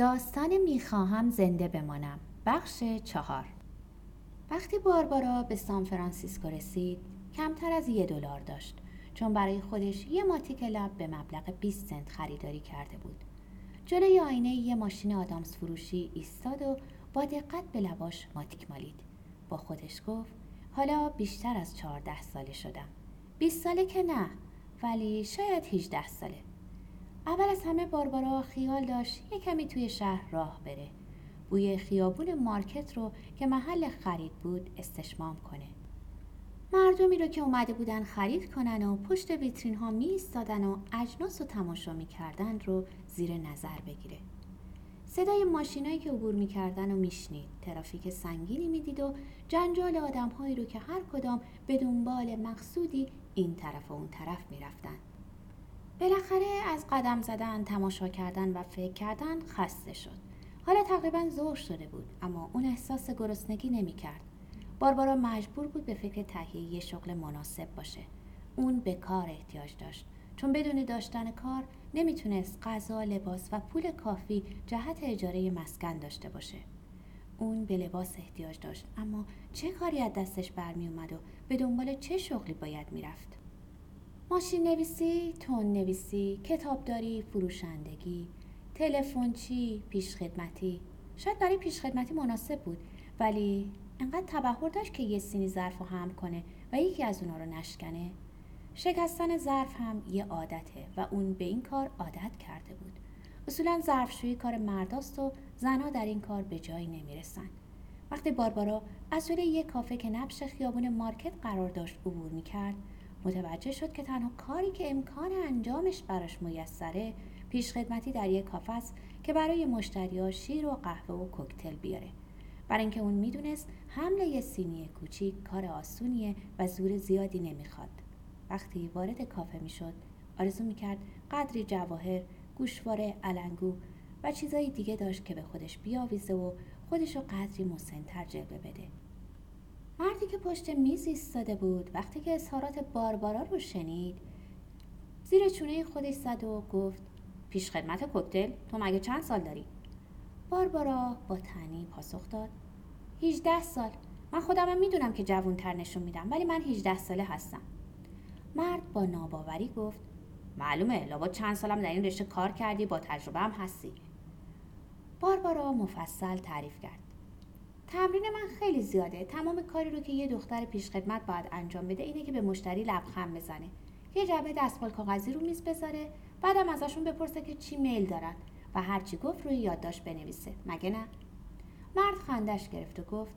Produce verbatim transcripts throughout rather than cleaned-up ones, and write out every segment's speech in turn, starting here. داستان میخواهم زنده بمانم بخش چهار. وقتی باربارا به سان فرانسیسکو رسید کمتر از یه دلار داشت، چون برای خودش یه ماتیک لب به مبلغ بیست سنت خریداری کرده بود. جلوی آینه یه ماشین آدامس فروشی ایستاد و با دقت به لباش ماتیک مالید. با خودش گفت حالا بیشتر از چهارده ساله شدم، بیست ساله که نه، ولی شاید هجده ساله. اول از همه باربارا خیال داشت یه کمی توی شهر راه بره، بوی خیابون مارکت رو که محل خرید بود استشمام کنه. مردمی رو که اومده بودن خرید کنن و پشت ویترین ها می ایستادن و اجناس رو تماشا می کردن رو زیر نظر بگیره. صدای ماشینایی که عبور می کردن و می شنید، ترافیک سنگینی می دید و جنجال آدم هایی رو که هر کدام به دنبال مقصودی این طرف و اون طرف می رفتن. بالاخره از قدم زدن، تماشا کردن و فکر کردن خسته شد. حالا تقریبا ظهر شده بود، اما اون احساس گرسنگی نمی کرد. باربارا مجبور بود به فکر تهیه یه شغل مناسب باشه. اون به کار احتیاج داشت، چون بدون داشتن کار نمیتونست غذا، لباس و پول کافی جهت اجاره مسکن داشته باشه. اون به لباس احتیاج داشت، اما چه کاری از دستش برمی اومد و به دنبال چه شغلی باید میرفت؟ ماشین نویسی، تون نویسی، کتابداری، فروشندگی، تلفنچی، پیشخدمتی. شاید برای پیشخدمتی مناسب بود، ولی انقدر تبحر داشت که یه سینی ظرفو هم کنه و یکی از اونا رو نشکنه. شکستن ظرف هم یه عادته و اون به این کار عادت کرده بود. اصولا ظرفشویی کار مرداست و زنها در این کار به جایی نمیرسن. وقتی باربارا از جلوی یه کافه که نبش خیابون مارکت قرار داشت عبور میکرد، متوجه شد که تنها کاری که امکان انجامش براش میسره پیشخدمتی در یه کافه است که برای مشتری‌ها شیر و قهوه و کوکتل بیاره. برای اینکه اون میدونست حمله یه سینی کوچیک کار آسونیه و زور زیادی نمیخواد. وقتی وارد کافه میشد آرزو میکرد قدری جواهر، گوشواره، علنگو و چیزای دیگه داشت که به خودش بیاویزه و خودشو قدری مسن‌تر جلوه بده. مردی که پشت میز ایستاده بود وقتی که اظهارات باربارا رو شنید زیر چونه خودش زد و گفت پیش خدمت کوکتل، تو مگه چند سال داری؟ باربارا با تنی پاسخ داد هجده سال. من خودمم میدونم که جوانتر نشون میدم، ولی من هجده ساله هستم. مرد با ناباوری گفت معلومه، لابد چند سالم در این رشته کار کردی، با تجربه هم هستی. باربارا مفصل تعریف کرد تمرین من خیلی زیاده. تمام کاری رو که یه دختر پیشخدمت باید انجام بده اینه که به مشتری لبخند بزنه، یه جعبه دستمال کاغذی رو میز بذاره، بعدم ازشون بپرسه که چی میل دارن و هرچی گفت روی یادداشت بنویسه، مگه نه؟ مرد خندش گرفت و گفت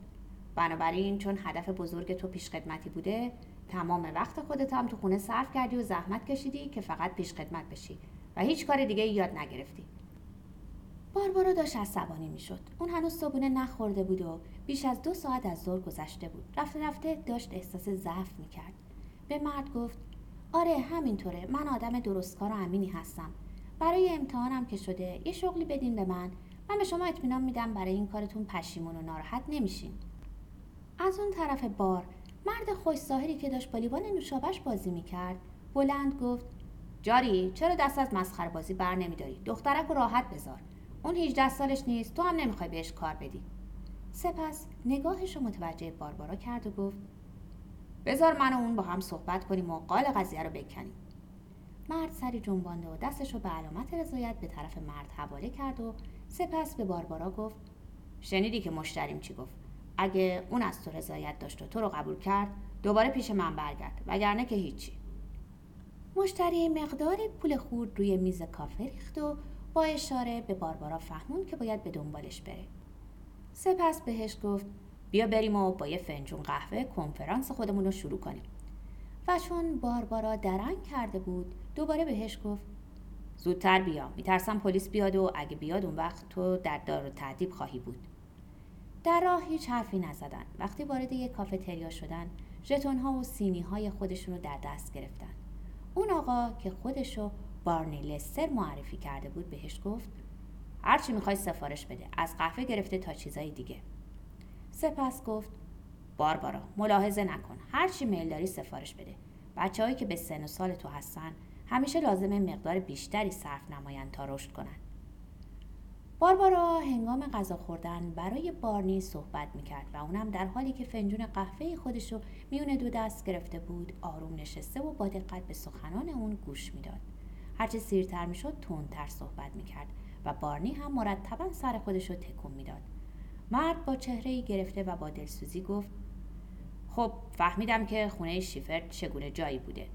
بنابراین چون هدف بزرگ تو پیشخدمتی بوده، تمام وقت خودت هم تو خونه صرف کردی و زحمت کشیدی که فقط پیشخدمت بشی و هیچ کار دیگه یاد نگرفتی. باربارا داشت عصبانی میشد. اون هنوز صبونه نخورده بود و بیش از دو ساعت از ظهر گذشته بود. رفته رفته داشت احساس ضعف میکرد. به مرد گفت آره همینطوره، من آدم درستکار و امینی هستم. برای امتحانم که شده یه شغلی بدین به من، من به شما اطمینان میدم برای این کارتون پشیمون و ناراحت نمیشین. از اون طرف بار، مرد خوش‌ظاهری که داشت با لیوان نوشابه‌اش بازی میکرد بلند گفت جاری، چرا دست از مسخره بازی بر نمیداری؟ دخترک رو راحت بذار، اون هجده سالش نیست، تو هم نمیخوای بهش کار بدی. سپس نگاهش رو متوجه باربارا کرد و گفت بذار من و اون با هم صحبت کنیم و قال قضیه رو بکنیم. مرد سری جنبانده و دستش رو به علامت رضایت به طرف مرد حواله کرد و سپس به باربارا گفت شنیدی که مشتریم چی گفت؟ اگه اون از تو رضایت داشت و تو رو قبول کرد، دوباره پیش من برگرد، وگرنه که هیچی. مشتری مقداری پول خورد روی میز کافه ریخت و با اشاره به باربارا فهمون که باید به دنبالش بره. سپس بهش گفت بیا بریم و با یه فنجون قهوه کنفرانس خودمون رو شروع کنیم. و چون باربارا درنگ کرده بود دوباره بهش گفت زودتر بیا، میترسم پلیس بیاد و اگه بیاد اون وقت تو در دار تهدید خواهی بود. در راه هیچ حرفی نزدن. وقتی وارد یک کافتریا شدن ژتون‌ها و سینی‌های خودشون رو در دست گرفتن. اون آقا که خودشو بارنی لستر معرفی کرده بود بهش گفت هر چی می‌خوای سفارش بده، از قهوه گرفته تا چیزای دیگه. سپس گفت باربارا ملاحظه نکن، هر چی میل داری سفارش بده. بچه‌هایی که به سن و سال تو هستن همیشه لازمه مقدار بیشتری صرف نماین تا رشد کنن. باربارا هنگام غذا خوردن برای بارنی صحبت میکرد و اونم در حالی که فنجون قهوه خودش رو میون دو دست گرفته بود آروم نشسته و با دقت به سخنان اون گوش میداد. هرچه سیرتر میشد تندتر صحبت میکرد و بارنی هم مرتبا سر خودش رو تکون میداد. مرد با چهره‌ای گرفته و با دلسوزی گفت: خب فهمیدم که خونه شیفرد چگونه جایی بوده.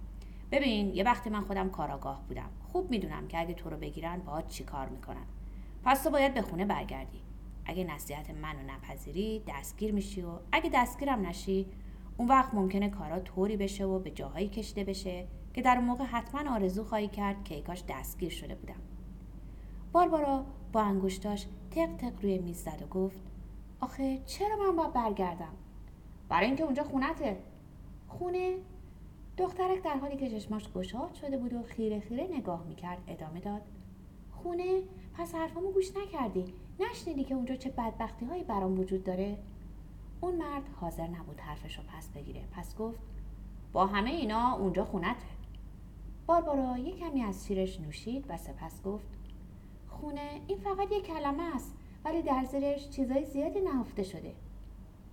ببین، یه وقتی من خودم کاراگاه بودم. خوب میدونم که اگه تو رو بگیرن باهات چیکار میکنن. پس تو باید به خونه برگردی. اگه نصیحت منو نپذیری دستگیر میشی و اگه دستگیرم نشی اون وقت ممکنه کارا طوری بشه و به جاهایی کشیده بشه که در اون موقع حتما آرزو خواهی کرد که کاش دستگیر شده بودم. باربارا با انگشتاش تق تق روی میز زد و گفت: آخه چرا من باید برگردم؟ برای اینکه اونجا خونته. خونه؟ دخترک در حالی که چشماش گشاد شده بود و خیره خیره نگاه میکرد ادامه داد: خونه؟ پس حرفامو گوش نکردی؟ نشنیدی که اونجا چه بدبختی هایی برام وجود داره؟ اون مرد حاضر نبود حرفشو پس بگیره، پس گفت: با همه اینا اونجا خونته. باربارا یه کمی از شیرش نوشید و سپس گفت: خونه این فقط یه کلمه است، ولی در زیرش چیزای زیادی نهفته شده.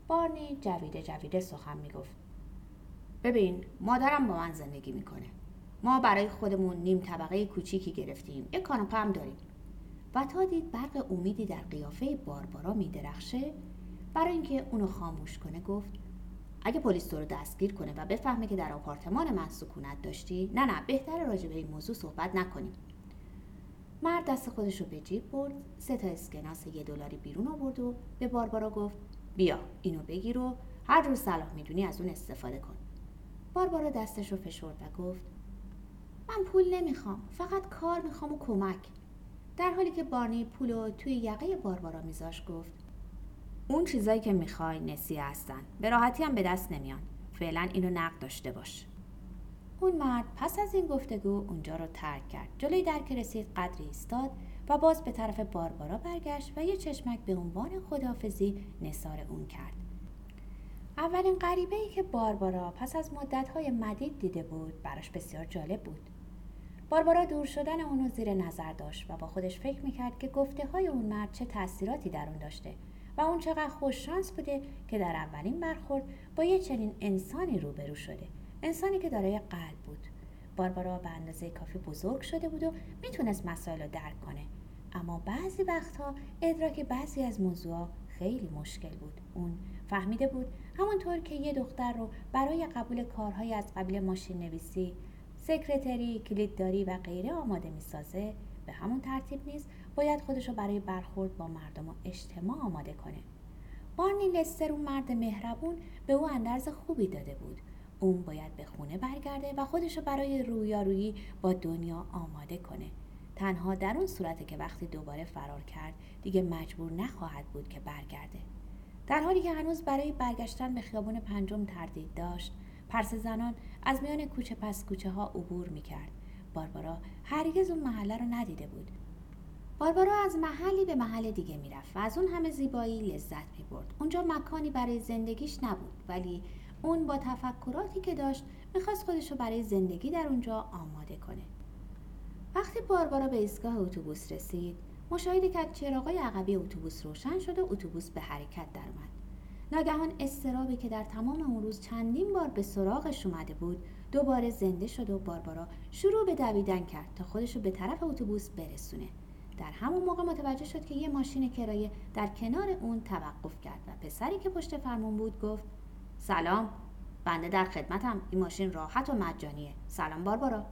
بارنی جویده جویده سخن میگفت: ببین، مادرم با من زندگی میکنه. ما برای خودمون نیم طبقه کوچیکی گرفتیم، یک کاناپه هم داریم. و تا دید برق امیدی در قیافه باربارا میدرخشه، برای اینکه اونو خاموش کنه گفت: اگه پلیس تو رو دستگیر کنه و بفهمه که در آپارتمان من سکونت داشتی، نه نه بهتره راجع به این موضوع صحبت نکنیم. مرد دست خودش رو به جیب برد، سه تا اسکناس یه دلاری بیرون آورد و به باربارا گفت: بیا اینو بگیر و هر روز صلاح میدونی از اون استفاده کن. باربارا دستش رو فشرد و گفت: من پول نمیخوام، فقط کار میخوام و کمک. در حالی که بارنی پولو توی یقه باربارا میذاشت گفت: اون چیزایی که میخوای نسیه هستن، به راحتی هم به دست نمیان. فعلا اینو نقد داشته باش. اون مرد پس از این گفتگو اونجا رو ترک کرد. جلوی در که رسید قدری ایستاد و باز به طرف باربارا برگشت و یه چشمک به عنوان خداحافظی نثار اون کرد. اولین غریبه‌ای که باربارا پس از مدت‌های مدید دیده بود براش بسیار جالب بود. باربارا دور شدن اونو زیر نظر داشت و با خودش فکر میکرد که گفته‌های اون مرد چه تأثیراتی در اون داشته و اون چقدر خوش شانس بوده که در اولین برخورد با یه چنین انسانی روبرو شده، انسانی که دارای قلب بود. باربارا به اندازه کافی بزرگ شده بود و میتونست مسائل رو درک کنه، اما بعضی وقتها ادراک بعضی از موضوعا خیلی مشکل بود. اون فهمیده بود همونطور که یه دختر رو برای قبول کارهای از قبیل ماشین نویسی، سکرتری، کلیدداری و غیره آماده میسازه، به همون ترتیب نیست باید خودشو برای برخورد با مردم و اجتماع آماده کنه. بارنی لستر اون مرد مهربون به او اندرز خوبی داده بود. اون باید به خونه برگرده و خودشو برای رویارویی با دنیا آماده کنه. تنها در اون صورته که وقتی دوباره فرار کرد دیگه مجبور نخواهد بود که برگرده. در حالی که هنوز برای برگشتن به خیابون پنجم تردید داشت، پرسه زنان از میان کوچه پس کوچه ها عبور می کرد. باربارا هرگز اون محله رو ندیده بود. باربارا از محلی به محل دیگه می رفت و از اون همه زیبایی لذت می برد. اونجا مکانی برای زندگیش نبود، ولی اون با تفکراتی که داشت می خواست خودش رو برای زندگی در اونجا آماده کنه. وقتی باربارا به ایستگاه اتوبوس رسید، مشاهده کرد چراغای عقبی اتوبوس روشن شد و اتوبوس به حرکت درآمد. ناگهان اضطرابی که در تمام اون روز چندین بار به سراغش اومده بود، دوباره زنده شد و باربارا شروع به دویدن کرد تا خودش رو به طرف اتوبوس برسونه. در همون موقع متوجه شد که یه ماشین کرایه در کنار اون توقف کرد و پسری که پشت فرمون بود گفت: سلام، بنده در خدمتم. این ماشین راحت و مجانیه. سلام باربارا.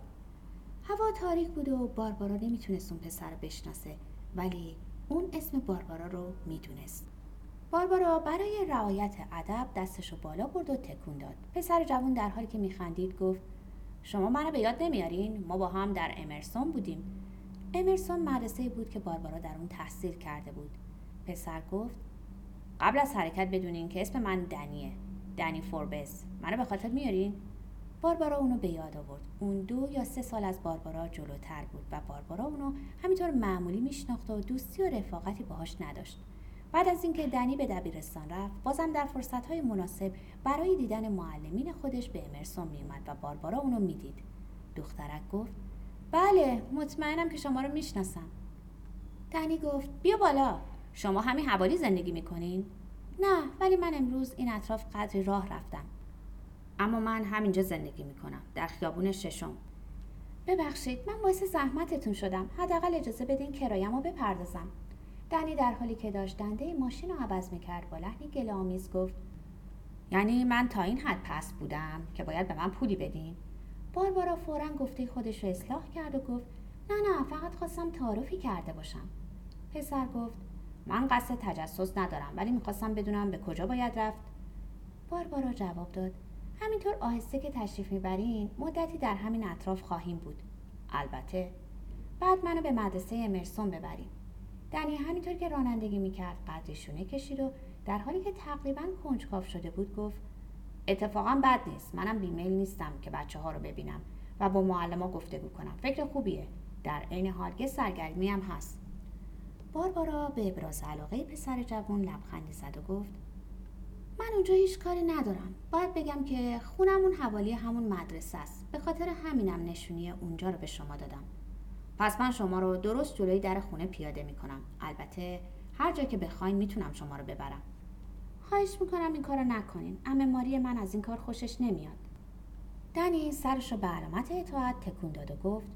هوا تاریک بود و باربارا نمیتونست اون پسر رو بشناسه، ولی اون اسم باربارا رو میدونست. باربارا برای رعایت ادب دستشو بالا برد و تکون داد. پسر جوان در حالی که میخندید گفت: شما منو به یاد نمیارین؟ ما با هم در امرسون بودیم. امرسون مدرسه‌ای بود که باربارا در اون تحصیل کرده بود. پسر گفت: قبل از حرکت بدونین که اسم من دنیه. دنی فوربس. منو به خاطر میارین؟ باربارا اونو به یاد آورد. اون دو یا سه سال از باربارا جلوتر بود و باربارا اونو همینطور معمولی میشناخت و دوستی و رفاقتی باهاش نداشت. بعد از اینکه دنی به دبیرستان رفت، بازم در فرصت‌های مناسب برای دیدن معلمین خودش به امرسون میومد و باربارا اونو میدید. دخترک گفت: بله، مطمئنم که شما رو میشناسم. دنی گفت بیا بالا. شما همین حوالی زندگی میکنین؟ نه، ولی من امروز این اطراف قدری راه رفتم. اما من همینجا زندگی میکنم، در خیابون ششم. ببخشید، من باعث زحمتتون شدم. حداقل اجازه بدین کرایه‌مو بپردازم. دنی در حالی که داشت دنده ماشین رو عوض میکرد با لحنی گله‌آمیز گفت یعنی من تا این حد پس بودم که باید به من پولی بدین؟ باربارا فوراً گفته خودش رو اصلاح کرد و گفت نه نه، فقط خواستم تعارفی کرده باشم. پسر گفت من قصد تجسس ندارم، ولی میخواستم بدونم به کجا باید رفت. باربارا جواب داد همینطور آهسته که تشریف میبرین مدتی در همین اطراف خواهیم بود. البته بعد منو به مدرسه امرسون ببرین. دنی همینطور که رانندگی میکرد قدری شونه کشید و در حالی که تقریباً کنجکاو شده بود گفت اتفاقا بد نیست. منم بیمیل نیستم که بچه ها رو ببینم و با معلما گفتگو کنم. فکر خوبیه. در عین حال یه سرگرمی هم هست. باربارا به ابراز علاقه پسر جوان لبخندی زد و گفت من اونجا هیچ کاری ندارم. باید بگم که خونمون حوالی همون مدرسه است. به خاطر همینم نشونی اونجا رو به شما دادم. پس من شما رو درست جلوی در خونه پیاده میکنم. البته هر جا که بخواین میتونم شما رو ببرم. خواهش میکنم این کارو نکنین. عمه ماری من از این کار خوشش نمیاد. دنی سرش رو به علامت اطاعت تکون داد و گفت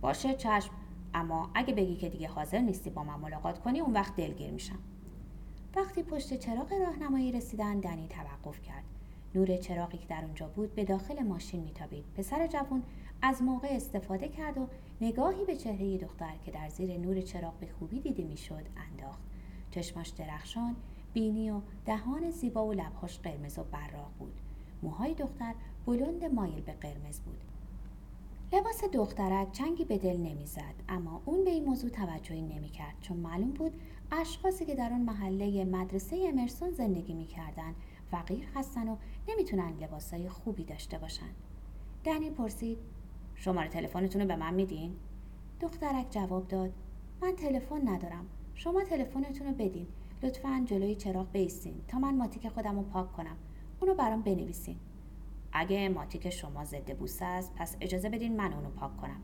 باشه چشم، اما اگه بگی که دیگه حاضر نیستی با من ملاقات کنی اون وقت دلگیر میشم. وقتی پشت چراغ راهنمایی رسیدن دنی توقف کرد. نور چراغی که در اونجا بود به داخل ماشین میتابید. پسر جوان از موقع استفاده کرد و نگاهی به چهره دختر که در زیر نور چراغ به خوبی دیده میشد انداخت. چشماش درخشان، بینی و دهان زیبا و لب‌هاش قرمز و براق بود. موهای دختر بلند مایل به قرمز بود. لباس دخترک چنگی به دل نمیزد، اما اون به این موضوع توجهی نمیکرد، چون معلوم بود اشخاصی که در آن محله مدرسه امرسون زندگی میکردن فقیر هستن و نمیتونن لباسای خوبی داشته باشن. دنی پرسید شماره تلفنتون رو به من میدین؟ دخترک جواب داد من تلفن ندارم. شما تلفنتون رو بدین. لطفاً جلوی چراغ بایستین تا من ماتیک خودم رو پاک کنم. اونو برام بنویسین. اگه ماتیک شما ضد بوسه است پس اجازه بدین من اونو پاک کنم.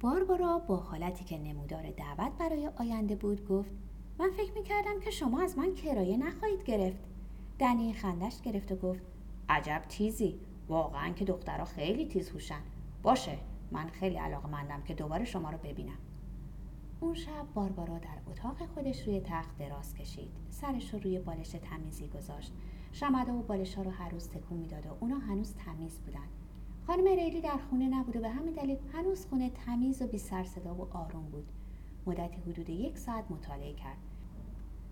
باربارا با حالتی که نمودار دعوت برای آینده بود گفت من فکر میکردم که شما از من کرایه نخواهید گرفت. دنی خندش گرفت و گفت عجب تیزی، واقعاً که دخترها خیلی تیز هوشن. باشه، من خیلی علاقه‌مندم که دوباره شما رو ببینم. اون شب باربارا در اتاق خودش روی تخت دراز کشید. سرش رو روی بالش تمیزی گذاشت. شمعدان و بالش‌ها رو هر روز تکون می‌داد و اونا هنوز تمیز بودن. خانم ریلی در خونه نبود و به همین دلیل هنوز خونه تمیز و بی‌سرصدا و آروم بود. مدت حدود یک ساعت مطالعه کرد.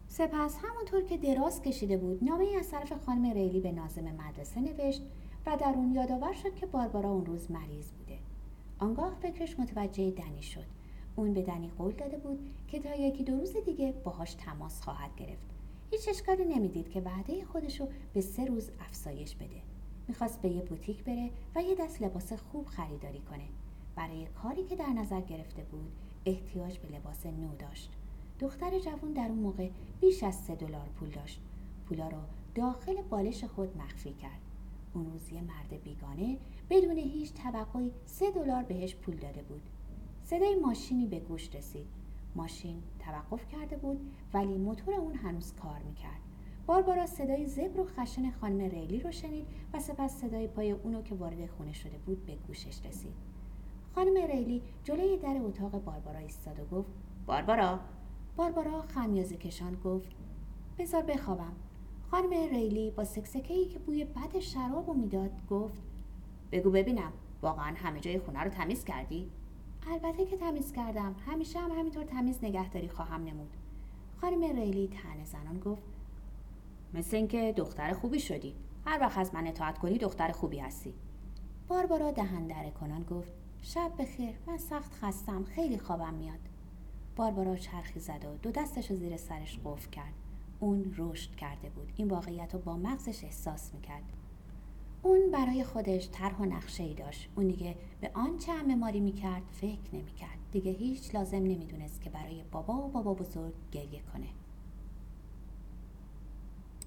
سپس همونطور که دراز کشیده بود، نامه‌ای از طرف خانم ریلی به ناظم مدرسه نوشت و در اون یادآور شد که باربارا اون روز مریض بوده. آنگاه فکرش متوجه دنی شد. اون به دنی قول داده بود که تا یکی دو روز دیگه باهاش تماس خواهد گرفت. هیچ اشکالی نمیدید که وعده خودشو به سه روز افزایش بده. میخواست به یه بوتیک بره و یه دست لباس خوب خریداری کنه. برای کاری که در نظر گرفته بود احتیاج به لباس نو داشت. دختر جوان در اون موقع بیش از سه دلار پول داشت. پولا رو داخل بالش خود مخفی کرد. اون روز یه مرد بیگانه بدون هیچ توقعی سه دلار بهش پول داده بود. صدای ماشینی به گوش رسید. ماشین توقف کرده بود ولی موتور اون هنوز کار میکرد. باربارا صدای زبر و خشن خانم ریلی رو شنید و سپس صدای پای اونو که وارد خونه شده بود به گوشش رسید. خانم ریلی جلوی در اتاق باربارا ایستاد و گفت باربارا. باربارا خمیازه کشان گفت بذار بخوابم. خانم ریلی با سکسکه‌ای که بوی بد شرابو میداد گفت بگو ببینم، واقعا همه جای خونه رو تمیز کردی؟ البته که تمیز کردم. همیشه هم همینطور تمیز نگهداری خواهم نمود. خانم ریلی طعنه زنان گفت مثل اینکه دختر خوبی شدی. هر وقت از من اطاعت کنی دختر خوبی هستی. باربارا دهن دره کنان گفت شب بخیر، من سخت خستم، خیلی خوابم میاد. باربارا چرخی زد و دو دستش رو زیر سرش قفل کرد. اون رشد کرده بود. این واقعیت رو با مغزش احساس میکرد. اون برای خودش طرح و نقشه‌ای داشت. اون دیگه به آنچه عمه ماری میکرد فکر نمیکرد. دیگه هیچ لازم نمیدونست که برای بابا و بابا بزرگ گریه کنه.